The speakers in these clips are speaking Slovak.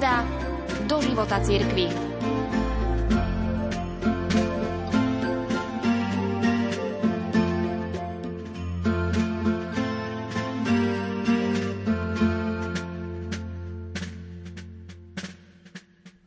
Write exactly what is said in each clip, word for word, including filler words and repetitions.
vkladá do života cirkvi.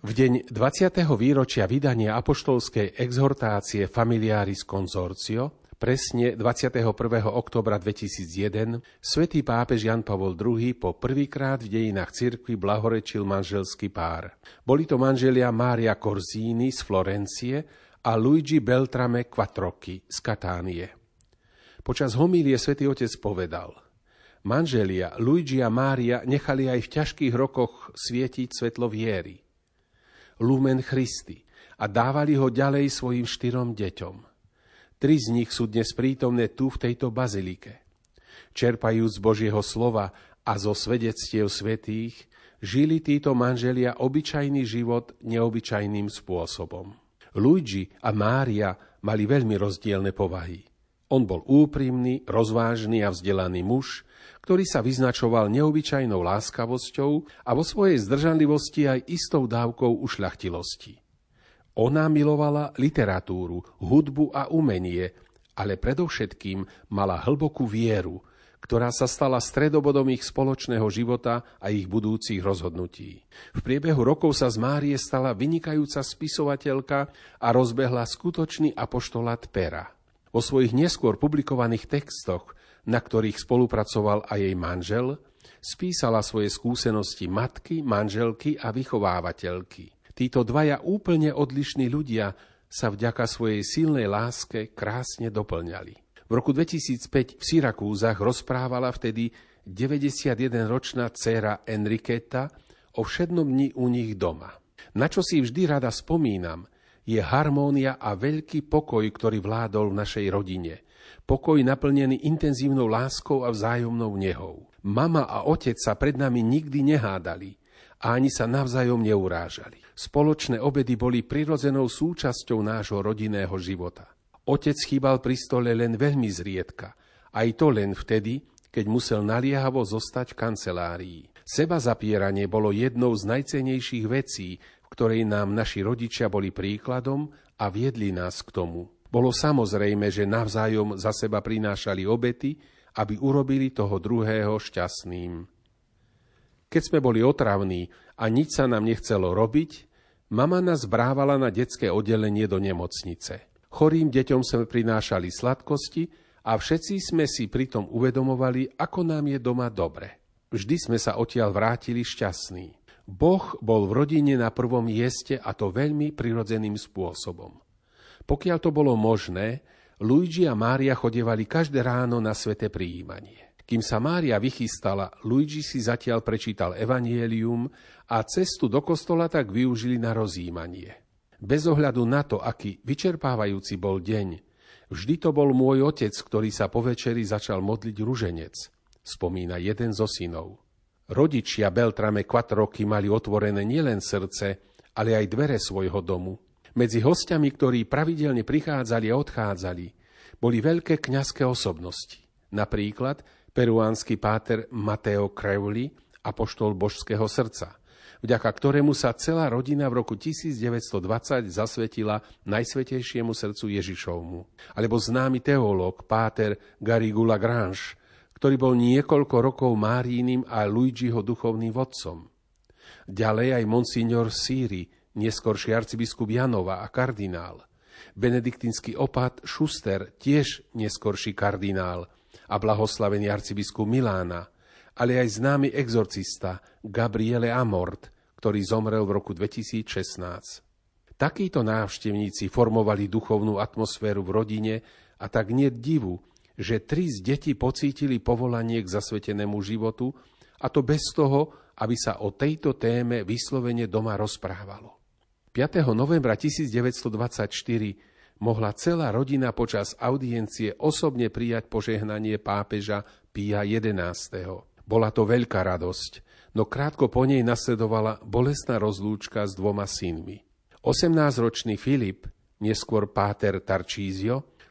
V deň dvadsiateho výročia vydania apoštolskej exhortácie Familiaris Consortio, presne dvadsiateho prvého októbra dvetisícjeden, svätý pápež Jan Pavol druhý po prvýkrát v dejinách cirkvi blahorečil manželský pár. Boli to manželia Mária Corzini z Florencie a Luigi Beltrame Quattrochi z Katánie. Počas homílie svätý otec povedal: manželia Luigi a Mária nechali aj v ťažkých rokoch svietiť svetlo viery, Lumen Christi, a dávali ho ďalej svojim štyrom deťom. Tri z nich sú dnes prítomné tu v tejto bazilike. Čerpajúc z Božieho slova a zo svedectiev svätých, žili títo manželia obyčajný život neobyčajným spôsobom. Luigi a Mária mali veľmi rozdielne povahy. On bol úprimný, rozvážny a vzdelaný muž, ktorý sa vyznačoval neobyčajnou láskavosťou a vo svojej zdržanlivosti aj istou dávkou ušľachtilosti. Ona milovala literatúru, hudbu a umenie, ale predovšetkým mala hlbokú vieru, ktorá sa stala stredobodom ich spoločného života a ich budúcich rozhodnutí. V priebehu rokov sa z Márie stala vynikajúca spisovateľka a rozbehla skutočný apoštolát pera. Vo svojich neskôr publikovaných textoch, na ktorých spolupracoval aj jej manžel, spísala svoje skúsenosti matky, manželky a vychovávateľky. Títo dvaja úplne odlišní ľudia sa vďaka svojej silnej láske krásne doplňali. V roku dvetisícpäť v Syrakúzach rozprávala vtedy deväťdesiatjedenročná dcéra Enrikéta o všednom dni u nich doma. Na čo si vždy rada spomínam, je harmónia a veľký pokoj, ktorý vládol v našej rodine. Pokoj naplnený intenzívnou láskou a vzájomnou nehou. Mama a otec sa pred nami nikdy nehádali a ani sa navzájom neurážali. Spoločné obedy boli prirodzenou súčasťou nášho rodinného života. Otec chýbal pri stole len veľmi zriedka, aj to len vtedy, keď musel naliehavo zostať v kancelárii. Sebazapieranie bolo jednou z najcennejších vecí, v ktorej nám naši rodičia boli príkladom a viedli nás k tomu. Bolo samozrejme, že navzájom za seba prinášali obety, aby urobili toho druhého šťastným. Keď sme boli otravní a nič sa nám nechcelo robiť, mama nás brávala na detské oddelenie do nemocnice. Chorým deťom sme prinášali sladkosti a všetci sme si pritom uvedomovali, ako nám je doma dobre. Vždy sme sa odtiaľ vrátili šťastní. Boh bol v rodine na prvom mieste, a to veľmi prirodzeným spôsobom. Pokiaľ to bolo možné, Luigi a Mária chodievali každé ráno na sväté prijímanie. Kým sa Mária vychystala, Luigi si zatiaľ prečítal evanjelium a cestu do kostola tak využili na rozjímanie. Bez ohľadu na to, aký vyčerpávajúci bol deň, vždy to bol môj otec, ktorý sa po večeri začal modliť ruženec, spomína jeden zo synov. Rodičia Beltrame Quattrochi mali otvorené nielen srdce, ale aj dvere svojho domu. Medzi hostiami, ktorí pravidelne prichádzali a odchádzali, boli veľké kňazské osobnosti. Napríklad peruánsky páter Mateo Crawley, apoštol Božského srdca, vďaka ktorému sa celá rodina v roku tisícdeväťstodvadsať zasvetila Najsvetejšiemu srdcu Ježišovmu. Alebo známy teológ páter Garrigou-Lagrange, ktorý bol niekoľko rokov Máriinim a Luigiho duchovným vodcom. Ďalej aj Monsignor Siri, neskorší arcibiskup Janova a kardinál, benediktínsky opat Schuster, tiež neskorší kardinál, a blahoslavený arcibiskup Milána, ale aj známy exorcista Gabriele Amorth, ktorý zomrel v roku dvetisícšestnásť. Takíto návštevníci formovali duchovnú atmosféru v rodine, a tak nie divu, že tri z detí pocítili povolanie k zasvetenému životu, a to bez toho, aby sa o tejto téme vyslovene doma rozprávalo. piateho novembra tisícdeväťstodvadsaťštyri mohla celá rodina počas audiencie osobne prijať požehnanie pápeža Pia jedenásteho Bola to veľká radosť, no krátko po nej nasledovala bolestná rozlúčka s dvoma synmi. osemnásťročný Filip, neskôr páter Tarčí,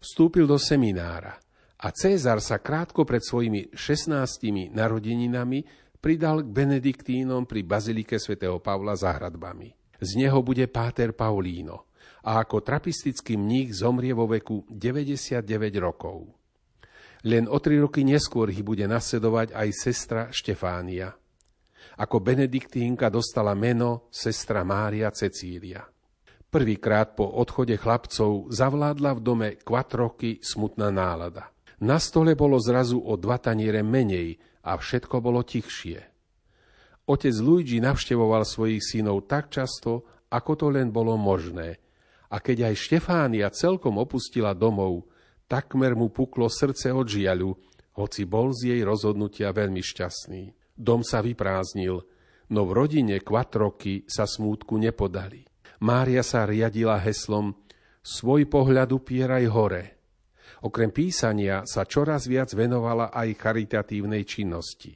vstúpil do seminára a Cesar sa krátko pred svojimi šestnástimi narodeninami pridal k benediktínom pri bazilike svätého Pavla za hradbami. Z neho bude páter Paulíno a ako trapistický mních zomrie vo veku deväťdesiatdeväť rokov. Len o tri roky neskôr ich bude nasledovať aj sestra Štefánia. Ako benediktínka dostala meno sestra Mária Cecília. Prvýkrát po odchode chlapcov zavládla v dome Quattrochi smutná nálada. Na stole bolo zrazu o dva taniere menej a všetko bolo tichšie. Otec Luigi navštevoval svojich synov tak často, ako to len bolo možné. A keď aj Štefánia celkom opustila domov, takmer mu puklo srdce od žiaľu, hoci bol z jej rozhodnutia veľmi šťastný. Dom sa vyprázdnil, no v rodine Quattrochi sa smútku nepodali. Mária sa riadila heslom Svoj pohľad upieraj hore. Okrem písania sa čoraz viac venovala aj charitatívnej činnosti.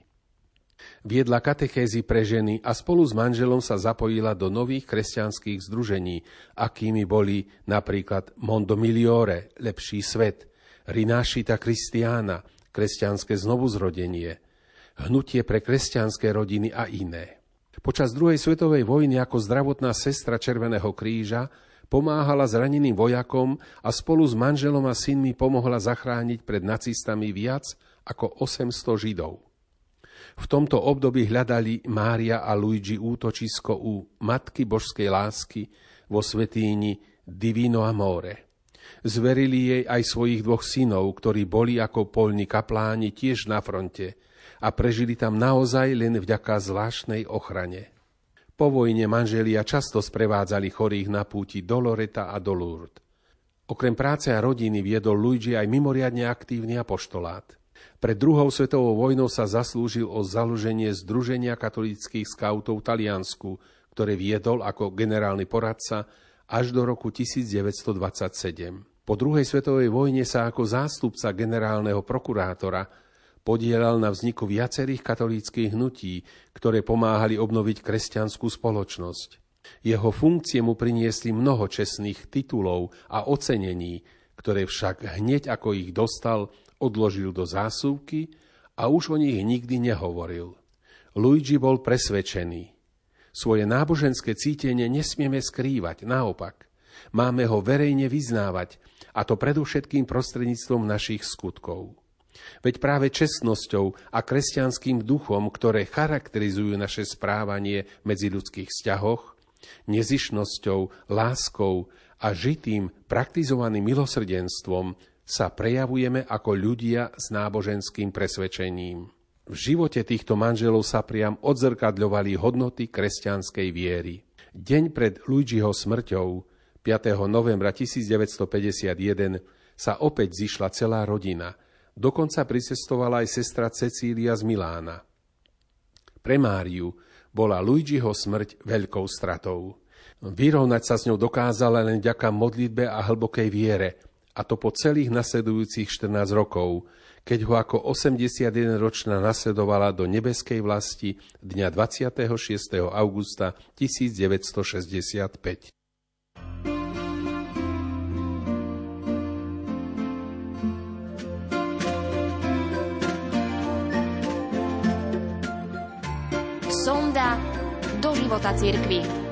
Viedla katechézy pre ženy a spolu s manželom sa zapojila do nových kresťanských združení, akými boli napríklad Mondo Miliore, lepší svet, Rinascita Cristiana, kresťanské znovuzrodenie, hnutie pre kresťanské rodiny a iné. Počas druhej svetovej vojny ako zdravotná sestra Červeného kríža pomáhala zraneným vojakom a spolu s manželom a synmi pomohla zachrániť pred nacistami viac ako osemsto Židov. V tomto období hľadali Mária a Luigi útočisko u Matky božskej lásky vo svätýni Divino Amore. Zverili jej aj svojich dvoch synov, ktorí boli ako poľní kapláni tiež na fronte a prežili tam naozaj len vďaka zvláštnej ochrane. Po vojne manželia často sprevádzali chorých na púti do Loretta a do Lourdes. Okrem práce a rodiny viedol Luigi aj mimoriadne aktívny apoštolát. Pred druhou svetovou vojnou sa zaslúžil o založenie Združenia katolíckych skautov v Taliansku, ktoré viedol ako generálny poradca až do roku devätnásť dvadsaťsedem. Po druhej svetovej vojne sa ako zástupca generálneho prokurátora podielal na vzniku viacerých katolíckych hnutí, ktoré pomáhali obnoviť kresťanskú spoločnosť. Jeho funkcie mu priniesli mnoho čestných titulov a ocenení, ktoré však hneď ako ich dostal, odložil do zásuvky a už o nich nikdy nehovoril. Luigi bol presvedčený. Svoje náboženské cítenie nesmieme skrývať, naopak. Máme ho verejne vyznávať, a to predovšetkým prostredníctvom našich skutkov. Veď práve čestnosťou a kresťanským duchom, ktoré charakterizujú naše správanie v medziľudských vzťahoch, nezišnosťou, láskou a žitým praktizovaným milosrdenstvom, sa prejavujeme ako ľudia s náboženským presvedčením. V živote týchto manželov sa priam odzrkadľovali hodnoty kresťanskej viery. Deň pred Luigiho smrťou, piateho novembra tisícdeväťstopäťdesiatjeden, sa opäť zišla celá rodina. Dokonca pricestovala aj sestra Cecília z Milána. Pre Máriu bola Luigiho smrť veľkou stratou. Vyrovnať sa s ňou dokázala len vďaka modlitbe a hlbokej viere, a to po celých nasledujúcich štrnásť rokov, keď ho ako osemdesiatjedenročná nasledovala do nebeskej vlasti dňa dvadsiateho šiesteho augusta tisícdeväťstošesťdesiatpäť. Sonda do života cirkvi.